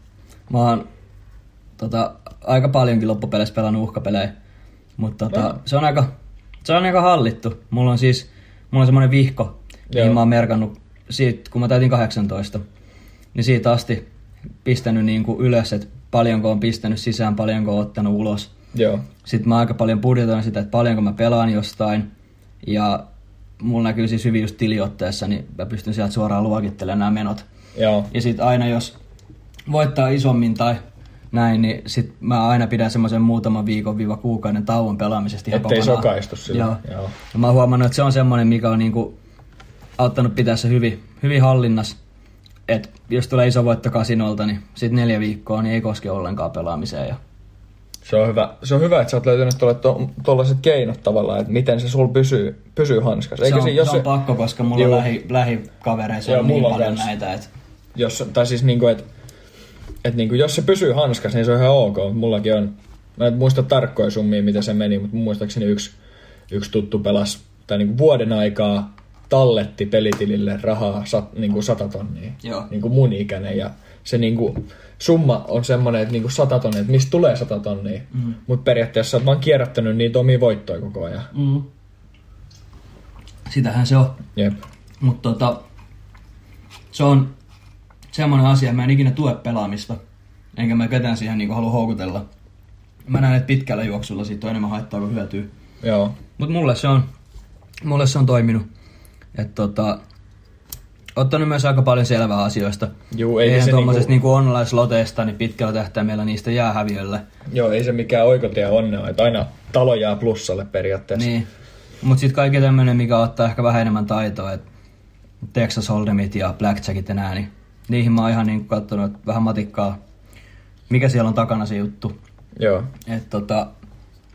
Mä oon... Tota, aika paljonkin loppupeleissä pelannut uhkapelejä, mutta tota, se, on aika, se on aika hallittu. Mulla on siis mulla on semmoinen vihko, mihin mä oon merkannut siitä, kun mä täytin kahdeksantoista, niin siitä asti pistänyt niin kuin ylös, että paljonko on pistänyt sisään, paljonko on ottanut ulos. Joo. Sitten mä aika paljon budjetoin sitä, että paljonko mä pelaan jostain, ja mulla näkyy siis hyvin just tiliotteessa, niin mä pystyn sieltä suoraan luokittelemaan nämä menot. Joo. Ja sit aina jos voittaa isommin tai näin, niin sit mä aina pidän semmoisen muutaman viikon viiva kuukauden tauon pelaamisesta. Ettei kokonaan sokaistu sillä. Joo. Joo. Mä oon huomannut, että se on semmoinen, mikä on niinku auttanut pitää se hyvin, hyvin hallinnassa. Et jos tulee iso voitto kasinolta, niin sit neljä viikkoa niin ei koske ollenkaan pelaamiseen. Ja... Se on hyvä, se on hyvä että sä oot löytänyt tuollaiset to- keinot tavallaan, että miten se sul pysyy, pysyy hanskassa. Eikö se on, si, jos se on se... pakko, koska mulla Joo. on lähi, lähikavereissa Joo, on niin paljon kans... näitä. Et... Jos, tai siis niinku, että... Että niinku, jos se pysyy hanskassa, niin se on ihan ok. Mullakin on, mä en muista tarkkoja summia, mitä se meni, mutta muistaakseni yksi, yksi tuttu pelasi, tai niinku vuoden aikaa talletti pelitilille rahaa sat, niinku sata tonnia, niinku mun ikäinen. Ja se niinku, summa on semmoinen, että niinku sata tonnia, että mistä tulee sata tonnia. Mm. Mutta periaatteessa oot vaan kierrättänyt niitä omia voittoja koko ajan. Mm. Sitähän se on. Jep. Mutta tota, se on... Semmoinen asia, mä en ikinä tue pelaamista, enkä mä ketään siihen niinku halua houkutella. Mä näen, että pitkällä juoksulla siitä on enemmän haittaa kuin hyötyä. Joo. Mut mulle se on, mulle se on toiminut. Et tota, ottanut myös aika paljon selvää asioista. Juu, ei eihän se tommosesta niinku... niinku online-sloteista, niin pitkällä tähtäimellä niistä jää häviölle. Joo, ei se mikään oikotie onnea, että aina talo jää plussalle periaatteessa. Niin, mut sit kaikki tämmönen, mikä ottaa ehkä vähän enemmän taitoa, että Texas Hold'emit ja Blackjackit ja nää, niin niihin mä oon ihan niin katsonut vähän matikkaa, mikä siellä on takana se juttu. Joo. Et tota,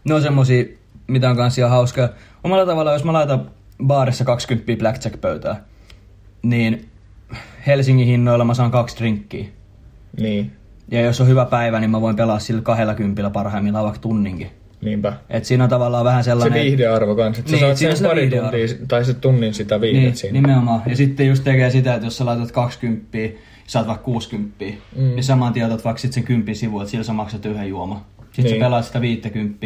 ne on semmosia, mitä on kanssa ihan hauskaa. Omalla tavalla, jos mä laitan baarissa kaksikymmentä blackjack-pöytää, niin Helsingin hinnoilla mä saan kaksi drinkkiä. Niin. Ja jos on hyvä päivä, niin mä voin pelaa sillä kahdellakymmenellä parhaimmillaan vaikka tunninkin. Niinpä. Et siinä on tavallaan vähän sellainen... Se viihdearvo kanssa, että niin, sä saat sen se pari tuntia, tai se tunnin sitä viihdet niin, siinä. Nimenomaan. Ja sitten just tekee sitä, että jos sä laitat kaksikymmentä, saat vaikka kuusikymmentä, mm. niin saman tien otat vaikka sit sen kymmenen sivua, että sillä sä maksat yhden juoma. Sitten niin. Sä pelaat sitä viisikymmentä,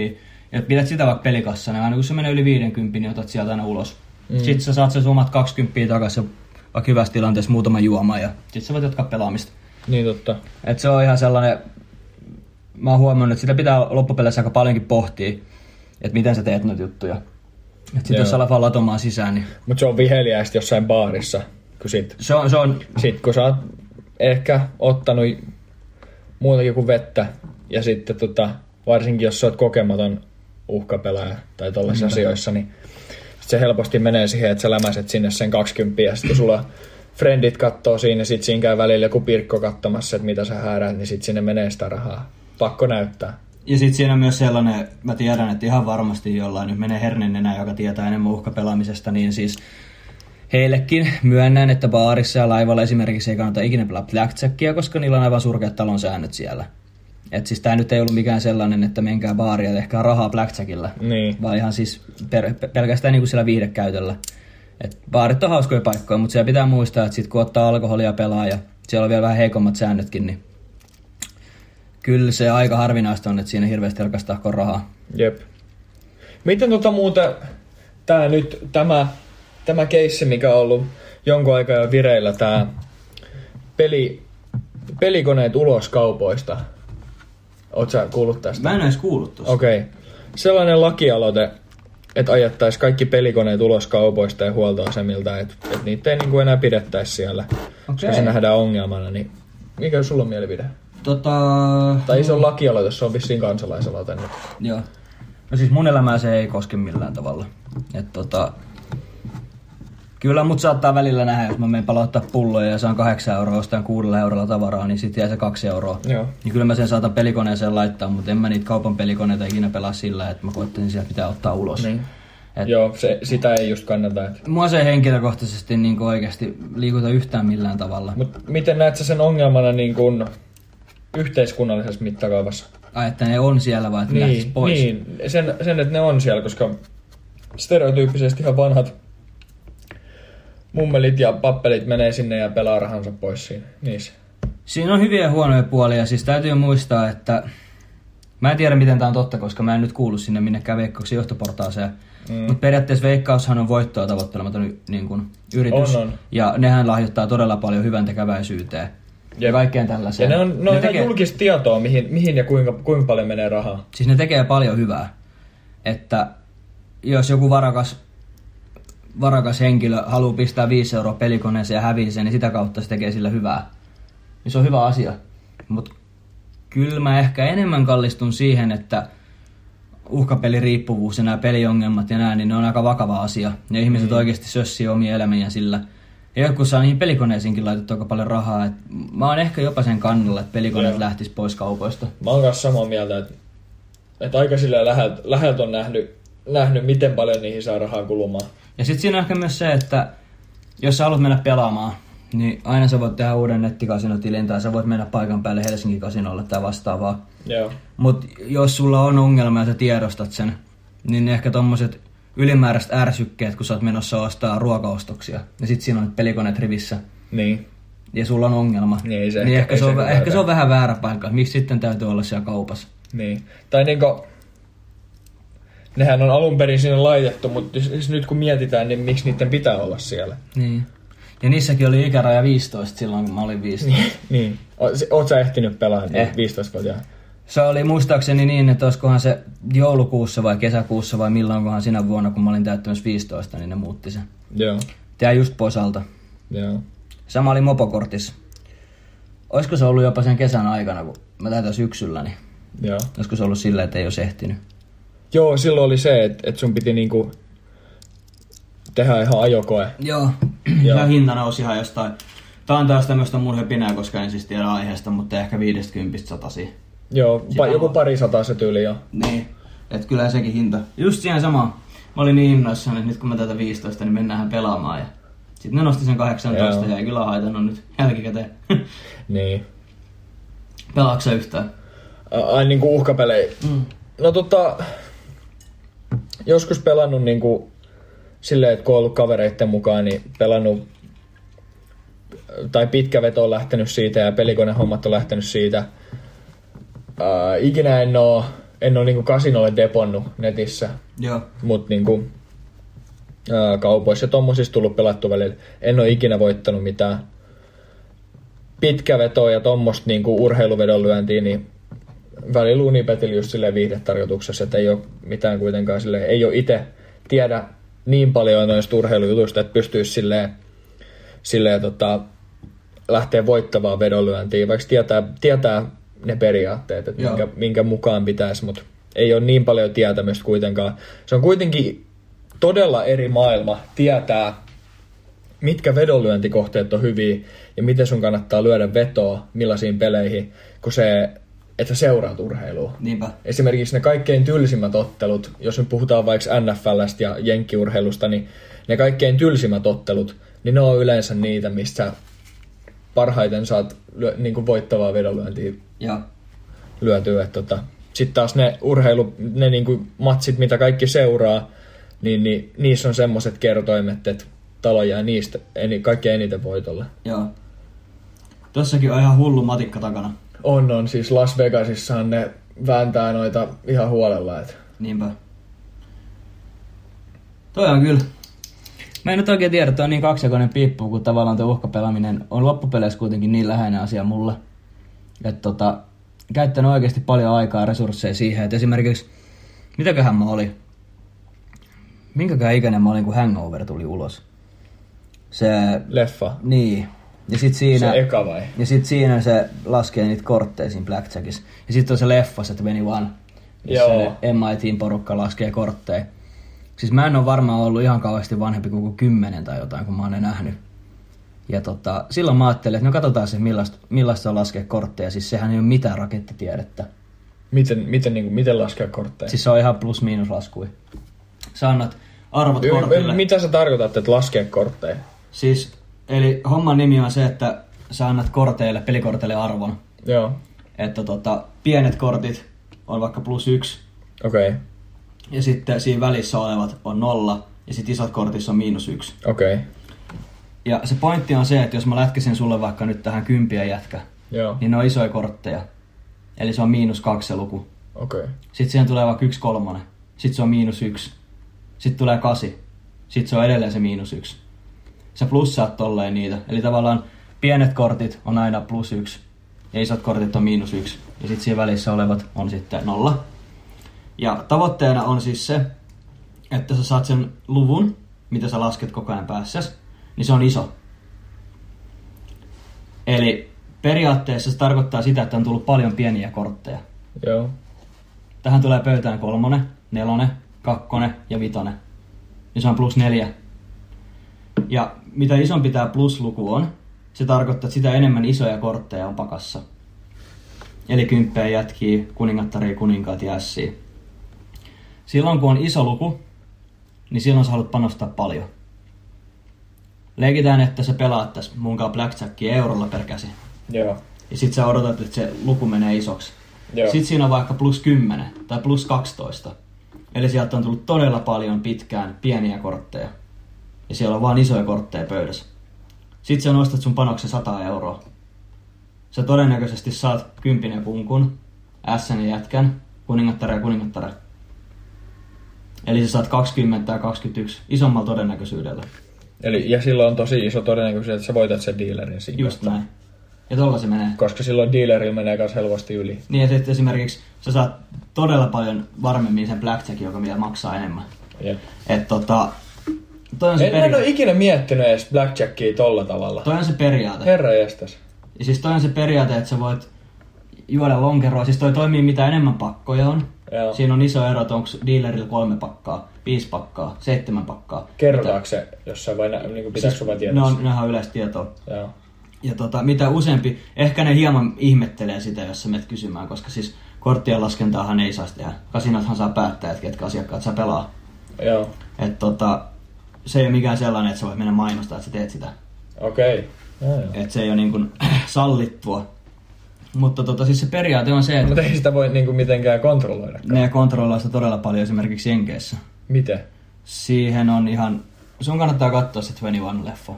ja pidät sitä vaikka pelikassana, ja aina kun se menee yli viisikymmentä, niin otat sieltä aina ulos. Mm. Sitten sä saat sen omat kaksikymmentä takaisin, vaikka hyvässä tilanteessa muutama juoma, ja sit sä voit jatkaa pelaamista. Niin totta. Et se on ihan sellainen... Mä oon huomannut, että sitä pitää loppupeleissä aika paljonkin pohtia, että miten sä teet noita juttuja. Että sit Joo. jos sä alat vaan latomaan sisään, niin... Mut se on viheliäistä jossain baarissa, kun sit... Se on, se on... Sit kun sä oot ehkä ottanut muutakin kuin vettä, ja sitten tota, varsinkin jos sä oot kokematon uhkapelaaja tai tollaisissa mm-hmm. asioissa, niin sit se helposti menee siihen, että sä lämäset sinne sen kaksikymmentä, ja sitten sulla frendit kattoo siinä, ja sit siinä käy välillä joku pirkko kattomassa, että mitä sä hääräät, niin sit sinne menee sitä rahaa. Pakko näyttää. Ja sitten siinä on myös sellainen, mä tiedän, että ihan varmasti jollain nyt menee hernennenä, joka tietää enemmän uhkapelaamisesta, niin siis heillekin myönnän, että baarissa ja laivalla esimerkiksi ei kannata ikinä pelaa blackjackia, koska niillä on aivan surkeat talon säännöt siellä. Et siis tää nyt ei ollut mikään sellainen, että menkää baaria ja tehkää rahaa blackjackilla, niin. vaan ihan siis per, pelkästään niinku siellä viihdekäytöllä. Et baarit on hauskoja paikkoja, mutta siellä pitää muistaa, että sit kun ottaa alkoholia pelaa ja siellä on vielä vähän heikommat säännötkin, niin kyllä se aika harvinaista on, että siinä hirveästi alkaa rahaa. Jep. Miten tota muuta tää nyt, tämä, tämä keissi, mikä on ollut jonkun aikaa jo vireillä, tää peli, pelikoneet ulos kaupoista. Oot sä kuullut tästä? Mä en edes kuullut tosta. Okei. Okay. Sellainen lakialoite, että ajattaisi kaikki pelikoneet ulos kaupoista ja huoltoasemilta, että et niitä ei niinku enää pidettäisi siellä. Koska okay. se nähdään ongelmana, niin mikä sulla on mielipide? Tota... Tai se on lakialoite, se on vissiin kansalaisaloite nyt. Joo. No siis mun elämää se ei koske millään tavalla. Et tota... Kyllä mut saattaa välillä nähdä, jos mä menen palauttaa pulloja ja saan kahdeksan euroa, ostan kuudella eurolla tavaraa, niin sit jää se kaksi euroa. Joo. Niin kyllä mä sen saatan pelikoneeseen laittaa, mutta en mä niitä kaupan pelikoneita ikinä pelaa sillä, että mä koettaisin sieltä pitää ottaa ulos. Niin. Et joo, se, sitä ei just kannata. Et... Mua se ei henkilökohtaisesti niin oikeasti liikuta yhtään millään tavalla. Mut miten näet sä sen ongelmana niin kun yhteiskunnallisessa mittakaavassa? Ai, että ne on siellä vai että niin, lähtis pois? Niin, sen, sen että ne on siellä, koska stereotyyppisesti ihan vanhat mummelit ja pappelit menee sinne ja pelaa rahansa pois siinä. Niissä. Siinä on hyviä ja huonoja puolia. Siis täytyy muistaa, että mä en tiedä miten tää on totta, koska mä en nyt kuulu sinne minnekään Veikkauksen johtoportaaseen. Mm. Mutta periaatteessa Veikkaushan on voittoa tavoittelematon niin kuin yritys. On, on. Ja nehän lahjoittaa todella paljon hyväntekeväisyyteen. Ja kaikkeen tällaiseen. Ja ne on, ne on ne ihan tekee... julkista tietoa, mihin, mihin ja kuinka, kuinka paljon menee rahaa. Siis ne tekee paljon hyvää. Että jos joku varakas... varakas henkilö haluaa pistää viisi euroa pelikoneeseen ja häviää sen, niin sitä kautta se tekee sillä hyvää. Niin se on hyvä asia. Mutta kyllä mä ehkä enemmän kallistun siihen, että uhkapeliriippuvuus ja nämä peliongelmat ja nämä, niin ne on aika vakava asia. Ja ihmiset mm. oikeasti sössii omia elämiä sillä. Ja jotkut saa niihin pelikoneisiinkin laitettu aika paljon rahaa. Et mä oon ehkä jopa sen kannalla, että pelikoneet no lähtis pois kaupoista. Mä oon kanssa samaa mieltä, että et aika sillä läheltä lähelt on nähnyt, nähnyt, miten paljon niihin saa rahaa kulumaan. Ja sitten siinä on ehkä myös se, että jos sä haluat mennä pelaamaan, niin aina sä voit tehdä uuden nettikasinotilin tai sä voit mennä paikan päälle Helsingin kasinolle tai vastaavaa. Joo. Mut jos sulla on ongelma ja sä tiedostat sen, niin ehkä tommoset ylimääräiset ärsykkeet, kun sä oot menossa ostaa ruokaostoksia ja sit siinä on pelikoneet rivissä. Niin. Ja sulla on ongelma. Niin, ei se niin ehkä, ehkä, se on, se ehkä se on vähän väärä paikka. Miksi sitten täytyy olla siellä kaupassa? Niin. Tai niinku... Nehän on alun perin sinne laitettu, mutta siis nyt kun mietitään, niin miksi niiden pitää olla siellä? Niin. Ja niissäkin oli ikäraja viisitoista silloin, kun mä olin viisitoista. Niin. Oot sä ehtinyt pelaamaan eh. viisitoista-vuotiaan? Se oli muistaakseni niin, että olisikohan se joulukuussa vai kesäkuussa vai milloinkohan sinä vuonna, kun mä olin täyttämässä viisitoista, niin ne muutti sen. Joo. Tää just pois alta. Joo. Sama oli mopokortissa. Olisiko se ollut jopa sen kesän aikana, kun mä täytän syksyllä, niin joo. Olisiko se ollut sillä, että ei olisi ehtinyt? Joo, silloin oli se, että et sun piti niinku tehdä ihan ajokoe. Joo, ja hinta nousi ihan jostain. Tää on taas tämmöstä murhepinää, koska en siis tiedä aiheesta, mutta ehkä viidestäkymmenestä sataan. Joo, pa- joku pari sataa se tyyli joo. Niin, et kyllä sekin hinta. Just siihen samaan. Mä olin niin innoissani, että nyt kun mä täytän viisitoista, niin mennään pelaamaan. Ja... Sitten ne nosti sen kahdeksantoista joo. Ja ei kyllä haitannut nyt jälkikäteen. Niin. Pelaatko sä yhtään? Ai niinku uhkapelejä? Mm. No tota... Joskus pelannut niinku silleen, että kun on ollut kavereitten mukaan, niin pelannut tai pitkä veto on lähtenyt siitä ja pelikonehommat on lähtenyt siitä. Ää, ikinä en oo, en oo niinku kasinolle deponnut netissä, joo. Mut niinku ää, kaupoissa ja tommosissa tullut pelattu välillä. En oo ikinä voittanut mitään pitkä vetoa ja tommosta niinku urheiluvedonlyöntiä, niin välillä Unibetillä just silleen viihdetarjoituksessa, että ei ole mitään kuitenkaan silleen, ei ole itse tiedä niin paljon noista urheilujutuista, että pystyisi silleen, silleen tota, lähteä voittavaan vedonlyöntiin, vaikka tietää, tietää ne periaatteet, että minkä, minkä mukaan pitäisi, mutta ei ole niin paljon tietämistä kuitenkaan. Se on kuitenkin todella eri maailma tietää, mitkä vedonlyöntikohteet on hyviä ja miten sun kannattaa lyödä vetoa millaisiin peleihin, kun se... että seuraat urheilua. Niinpä. Esimerkiksi ne kaikkein tylsimmät ottelut, jos nyt puhutaan vaikka N F L:stä ja jenkkiurheilusta, niin ne kaikkein tylsimmät ottelut, niin ne on yleensä niitä, mistä parhaiten saat lyö, niin kuin voittavaa vedonlyöntiä lyötyä. Tota. Sitten taas ne urheilu, ne niin kuin matsit, mitä kaikki seuraa, niin, niin niissä on semmoiset kertoimet, että talo jää niistä en, kaikkein eniten voitolle. Joo. Tossakin on ihan hullu matikka takana. On, on. Siis Las Vegasissahan ne vääntää noita ihan huolella. Et. Niinpä. Toi on kyllä. Mä en nyt oikein tiedä, toi on niin kaksijakoinen piippu, kun tavallaan tuo uhkapelaaminen on loppupeleissä kuitenkin niin läheinen asia mulle. Että tota, käyttänyt oikeasti paljon aikaa ja resursseja siihen, että esimerkiksi, mitäköhän mä olin? Minkäkään ikäinen mä olin, kun Hangover tuli ulos? Se... Leffa? Niin. Ja sit siinä, se eka vai? Ja sit siinä se laskee niitä kortteja siinä Blackjackissa. Ja sit on se leffa, se twenty-one, missä M I T:n porukka laskee kortteja. Siis mä en ole varmaan ollut ihan kauheasti vanhempi kuin kymmenen tai jotain, kun mä oon ne nähnyt. Ja tota, silloin mä ajattelin, että no katsotaan se, millaista, millaista on laskea kortteja. Siis sehän ei ole mitään rakettitiedettä. Miten, miten, niin kuin, miten laskea kortteja? Siis se on ihan plus-miinus laskui. Sä annat arvot y- kortille. Y- mitä sä tarkoitat, että laskea kortteja? Siis, eli homman nimi on se, että sä annat korteille, pelikorteille arvon. Joo. Että tota, pienet kortit on vaikka plus yksi. Okei. Okay. Ja sitten siinä välissä olevat on nolla, ja sitten isot kortissa on miinus yksi. Okei. Okay. Ja se pointti on se, että jos mä lätkisin sulle vaikka nyt tähän kympiä jätkä, joo, niin ne on isoja kortteja. Eli se on miinus kaksi se luku. Okei. Okay. Sitten siihen tulee vaikka yksi kolmonen. Sitten se on miinus yksi. Sitten tulee kasi. Sitten se on edelleen se miinus yksi. Sä plussaat tolleen niitä. Eli tavallaan pienet kortit on aina plus yksi. Ja isot kortit on miinus yksi. Ja sitten siinä välissä olevat on sitten nolla. Ja tavoitteena on siis se, että sä saat sen luvun, mitä sä lasket koko ajan päässäsi, niin se on iso. Eli periaatteessa se tarkoittaa sitä, että on tullut paljon pieniä kortteja. Joo. Tähän tulee pöytään kolmonen, nelonen, kakkonen ja vitonen. Niin se on plus neljä. Ja mitä isompi tää plusluku on, se tarkoittaa, että sitä enemmän isoja kortteja on pakassa. Eli kymppejä jätkiä, kuningattaria, kuninkaat ja ässiä. Silloin kun on iso luku, niin silloin sä haluat panostaa paljon. Leikitään, että sä pelaat tässä munkaan blackjackia eurolla per käsi. Joo. Ja sit sä odotat, että se luku menee isoksi. Joo. Sit siinä on vaikka plus kymmenen tai plus kaksitoista. Eli sieltä on tullut todella paljon pitkään pieniä kortteja. Ja siellä on vaan isoja kortteja pöydässä. Sit sä nostat sun panoksen sata euroa. Sä todennäköisesti saat kymppinen punkun, ässän jätkän, kuningattaren ja kuningattaren. Eli sä saat kaksikymmentä tai kaksikymmentäyksi isommalla todennäköisyydellä. Eli, ja silloin on tosi iso todennäköisyys, että sä voitat sen dealerin siinä. Just näin. Ja tolla se menee. Koska silloin dealerilla menee myös helposti yli. Niin, että et esimerkiksi sä saat todella paljon varmemmin sen blackjackin, joka vielä maksaa enemmän. Jep. Et tota... En, peria- en ole ikinä miettinyt edes blackjackia tolla tavalla. Toi on se periaate. Herra jästäs. Ja siis toi on se periaate, että sä voit juoda lonkeroa. Siis toi toimii mitä enemmän pakkoja on. Joo. Siinä on iso ero, että onko dealerilla kolme pakkaa, viisi pakkaa, seitsemän pakkaa. Kerrotaanko se jossain vai nä- niin pitääkö siis, vain tietää? No, nehän on yleistä tietoa. Joo. Ja tota, mitä useampi, ehkä ne hieman ihmettelee sitä, jos sä menet kysymään, koska siis korttien laskentaahan ei saa tehdä. Kasinothan saa päättää, että ketkä asiakkaat sä pelaa. Joo. Et tota, se ei ole mikään sellainen, että sä voit mennä mainostaa, että sä teet sitä. Okei. Okay. Että se ei ole niin kuin sallittua. Mutta tota, siis se periaate on se, että... Mutta ei sitä voi niinku mitenkään kontrolloida. Ne kontrolloi sitä todella paljon esimerkiksi Jenkeissä. Miten? Siihen on ihan... Sun kannattaa katsoa se kaksikymmentäyksi-leffo.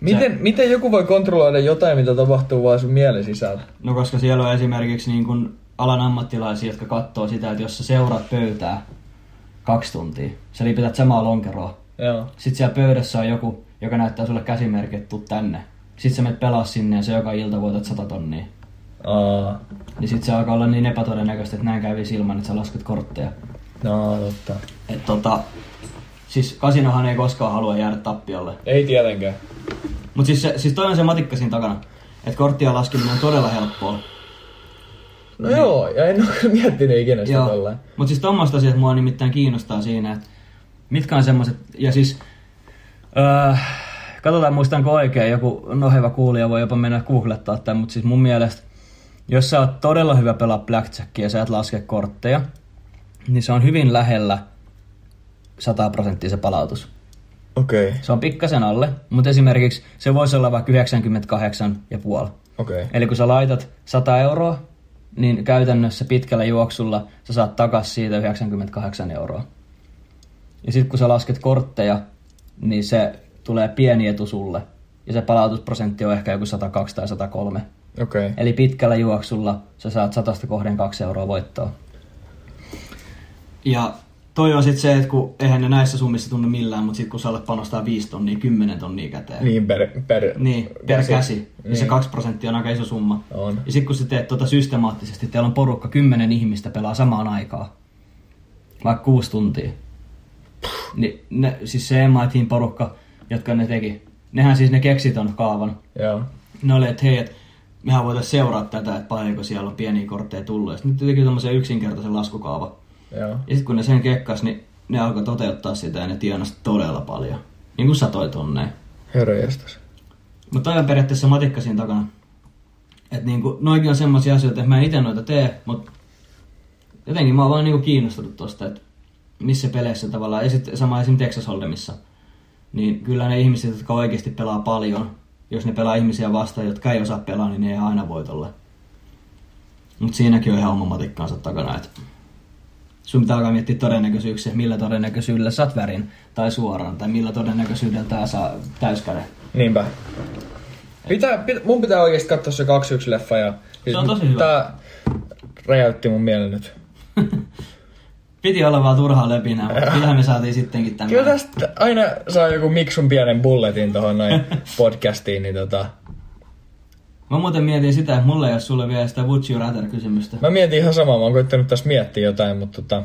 Miten, se... miten joku voi kontrolloida jotain, mitä tapahtuu vaan sun mielen sisällä? No koska siellä on esimerkiksi niin kun alan ammattilaisia, jotka katsoo sitä, että jos sä seuraat pöytää kaksi tuntia, sä lipität samaa lonkeroa. Joo. Sitten siellä pöydässä on joku, joka näyttää sulle käsimerkki, että tuu tänne. Sitten sä menet pelaa sinne ja se joka ilta voitat sata tonnia. Aa. Niin sit se alkaa olla niin epätodennäköistä, että näin kävisi ilman, että sä lasket kortteja. No, totta. Et tota, siis kasinohan ei koskaan halua jäädä tappiolle. Ei tietenkään. Mut siis, se, siis toi on se matikka siinä takana, että korttia laskeminen on todella helppoa. No niin. Joo, ja en oo kyllä miettinyt ikinä sitä tolleen. Mut siis tommoset asiat mua nimittäin kiinnostaa siinä, että mitkä on semmoset, ja siis... Öö, katsotaan muistanko oikein, joku noheva kuulija voi jopa mennä googlettaa tämän, mut siis mun mielestä... Jos sä oot todella hyvä pelaa blackjackia ja sä et laske kortteja, niin se on hyvin lähellä sata prosenttia se palautus. Okei. Okay. Se on pikkasen alle, mutta esimerkiksi se voisi olla vaikka yhdeksänkymmentäkahdeksan pilkku viisi. Okei. Okay. Eli kun sä laitat sata euroa, niin käytännössä pitkällä juoksulla sä saat takas siitä yhdeksänkymmentäkahdeksan euroa. Ja sit kun sä lasket kortteja, niin se tulee pieni etu sulle. Ja se palautusprosentti on ehkä joku sata kaksi tai sata kolme. Okay. Eli pitkällä juoksulla sä saat satasta kohden kaksi euroa voittoa. Ja toi on sitten se, että kun eihän ne näissä summissa tunne millään, mutta sitten kun sä alat panostaa viisi tonnia, kymmenen tonnia käteen. Niin, per, per, niin, per käsi. käsi. Niin. Niin se kaksi prosenttia on aika iso summa. On. Ja sitten kun sä teet tuota systemaattisesti, teillä on porukka, kymmenen ihmistä pelaa samaan aikaan. Vaikka kuusi tuntia. Puh. Niin ne, siis se Emmaetin porukka, jotka ne teki, nehän siis ne keksi ton kaavan. Joo. Ne oli, että hei, et, mehän voitaisiin seuraa tätä, että paljonko siellä on pieniä kortteja tullut. Ja sitten ne teki tommosen yksinkertaisen laskukaava. Joo. Ja sitten kun ne sen kekkas, niin ne alkoi toteuttaa sitä ja ne tienasi todella paljon. Niin kuin satoi tonneja. Herranjestas. Mutta toi on periaatteessa matikka siinä takana. Että niinku, noikin on semmosia asioita, että mä en ite noita tee, mutta jotenkin mä oon vaan niinku kiinnostunut tosta, että missä peleissä tavallaan, ja sitten sama esimerkiksi Texas Hold'emissa, niin kyllä ne ihmiset, jotka oikeasti pelaa paljon, jos ne pelaa ihmisiä vastaan, jotka ei osaa pelaa, niin ne ei aina voitolle. Mutta siinäkin on ihan oma matikkaansa takana, että sun pitää alkaa miettiä todennäköisyyksiä, millä todennäköisyydellä saat värin tai suoraan, tai millä todennäköisyydellä tää saa täyskäden. Niinpä. Pitää, pitä, mun pitää oikeesti katsoa se kaksi yksi -leffa ja se on tosi hyvä. Tää räjäytti mun mielen nyt. Piti olla vaan turhaa löpinää, mutta kyllähän me saatiin sittenkin tämän. Kyllä tästä aina saa joku miksun pienen bulletin tohon noin podcastiin, niin tota... Mä muuten mietin sitä, että mulla ei ole sulle vielä sitä Would You Rather-kysymystä. Mä mietin ihan samaa, mä oon koittanut tässä miettiä jotain, mutta tota...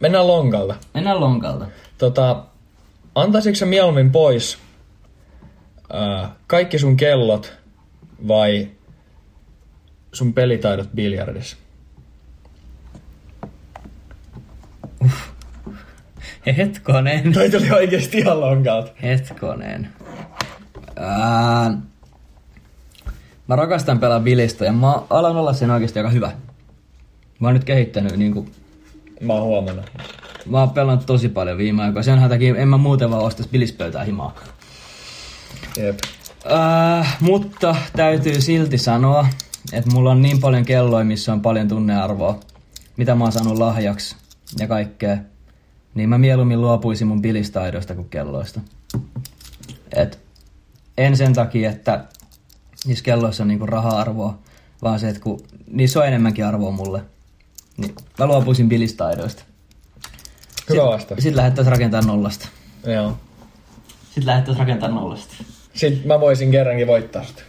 Mennään lonkalta. Mennään lonkalta. Tota, antaisitko sä mieluummin pois äh, kaikki sun kellot vai sun pelitaidot biljardissa? Hetkonen. Toi tuli oikeesti ihan lonkalta. Hetkonen. Äh, mä rakastan pelaa bilistä ja mä alan olla sen oikeesti aika hyvä. Mä oon nyt kehittänyt niinku... Mä oon huomannut. Mä oon pelannut tosi paljon viime aikoina. Senhän takia en mä muuten vaan ostais bilispöytää himaa. Jep. Äh, mutta täytyy silti sanoa, että mulla on niin paljon kelloja, missä on paljon tunnearvoa. Mitä mä oon saanut lahjaksi ja kaikkea. Niin mä mieluummin luopuisin mun bilistaidoista kuin kelloista. Et en sen takia, että niissä kelloissa on niinku raha-arvoa, vaan se, että kun niissä on enemmänkin arvoa mulle. Niin mä luopuisin bilistaidoista. Hyvä vasta. Sit lähdettäis rakentaa nollasta. Joo. Sit lähdettäis rakentaa nollasta. Sit mä voisin kerrankin voittaa sitä.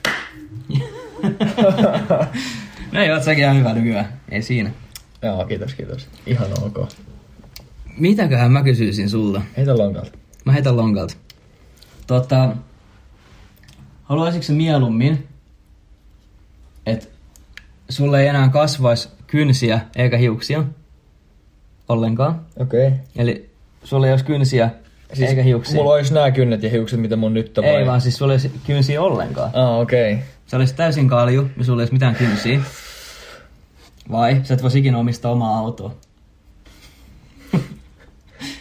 No ei, oot säkin ihan hyvä nykyään. Ei siinä. Joo, kiitos, kiitos. Ihan ok. Mitäköhän mä kysyisin sulta? Heitä lonkalta. Mä heitän lonkalta. Tota, haluaisitko sä mieluummin, että sulle ei enää kasvaisi kynsiä eikä hiuksia ollenkaan? Okei. Okay. Eli sulle ei olisi kynsiä siis eikä hiuksia? Mulla olisi nää kynnet ja hiukset, mitä mun nyt on. Ei vai? Vaan siis sulle ei olisi kynsiä ollenkaan. Ah, okei. Okay. Sä olisit täysin kalju ja sulle ei olisi mitään kynsiä. Vai sä et vois ikinä omistaa omaa autoa?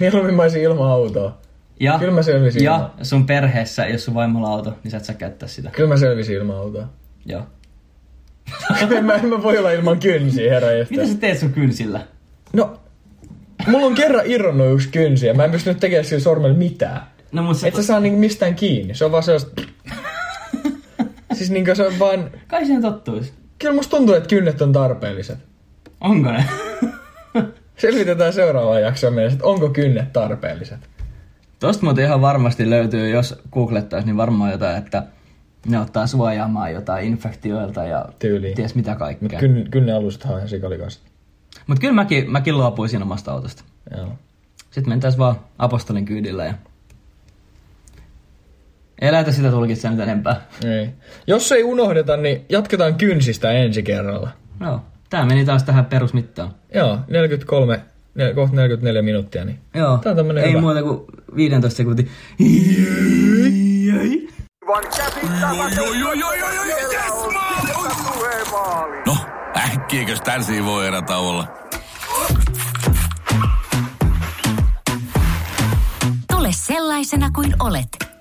Mieluummin mä olisin ilman autoa. Ja, Kyllä mä selvisin ja ilman. Sun perheessä, jos sun vaimolla on auto, niin sä et sä käyttää sitä. Kyllä mä selvisin ilman autoa. Joo. en, mä, en mä voi olla ilman kynsiä, herra jostain. Mitä sä teet sun kynsillä? No, mulla on kerran irronnut yksi kynsiä. Mä en pystynyt tekemään sillä sormella mitään. No, mut et sä to... saa niinku mistään kiinni. Se on vaan sellaista... siis niinku se on vaan... Kai siihen tottuis. Kyllä musta tuntuu, että kynnet on tarpeelliset. Onko ne? Selvitetään seuraavaan jaksoon mielessä, että onko kynnet tarpeelliset. Tosta muuten ihan varmasti löytyy, jos googlettaisiin, niin varmaan jotain, että ne ottaa suojaamaan jotain infektioilta ja tyyliin. Ties mitä kaikkea. Mutta kyn, kynnealustahan on ihan sikalikasta. Mutta kyllä mäkin, mäkin luopuisin omasta autosta. Joo. Sitten mentäis vaan apostolin kyydillä ja... Ei lähdetä sitä tulkitsemaan nyt enempää. Ei. Jos ei unohdeta, niin jatketaan kynsistä ensi kerralla. Joo. Tää meni taas tähän perusmittaan. Joo, neljäkymmentäkolme, kohta neljäkymmentäneljä minuuttia. Niin. Joo, tää on tämmönen ei hyvä. Muuta kuin viisitoista sekuntia. No, äkkiäkös tän siinä voi erata olla? Tule sellaisena kuin olet,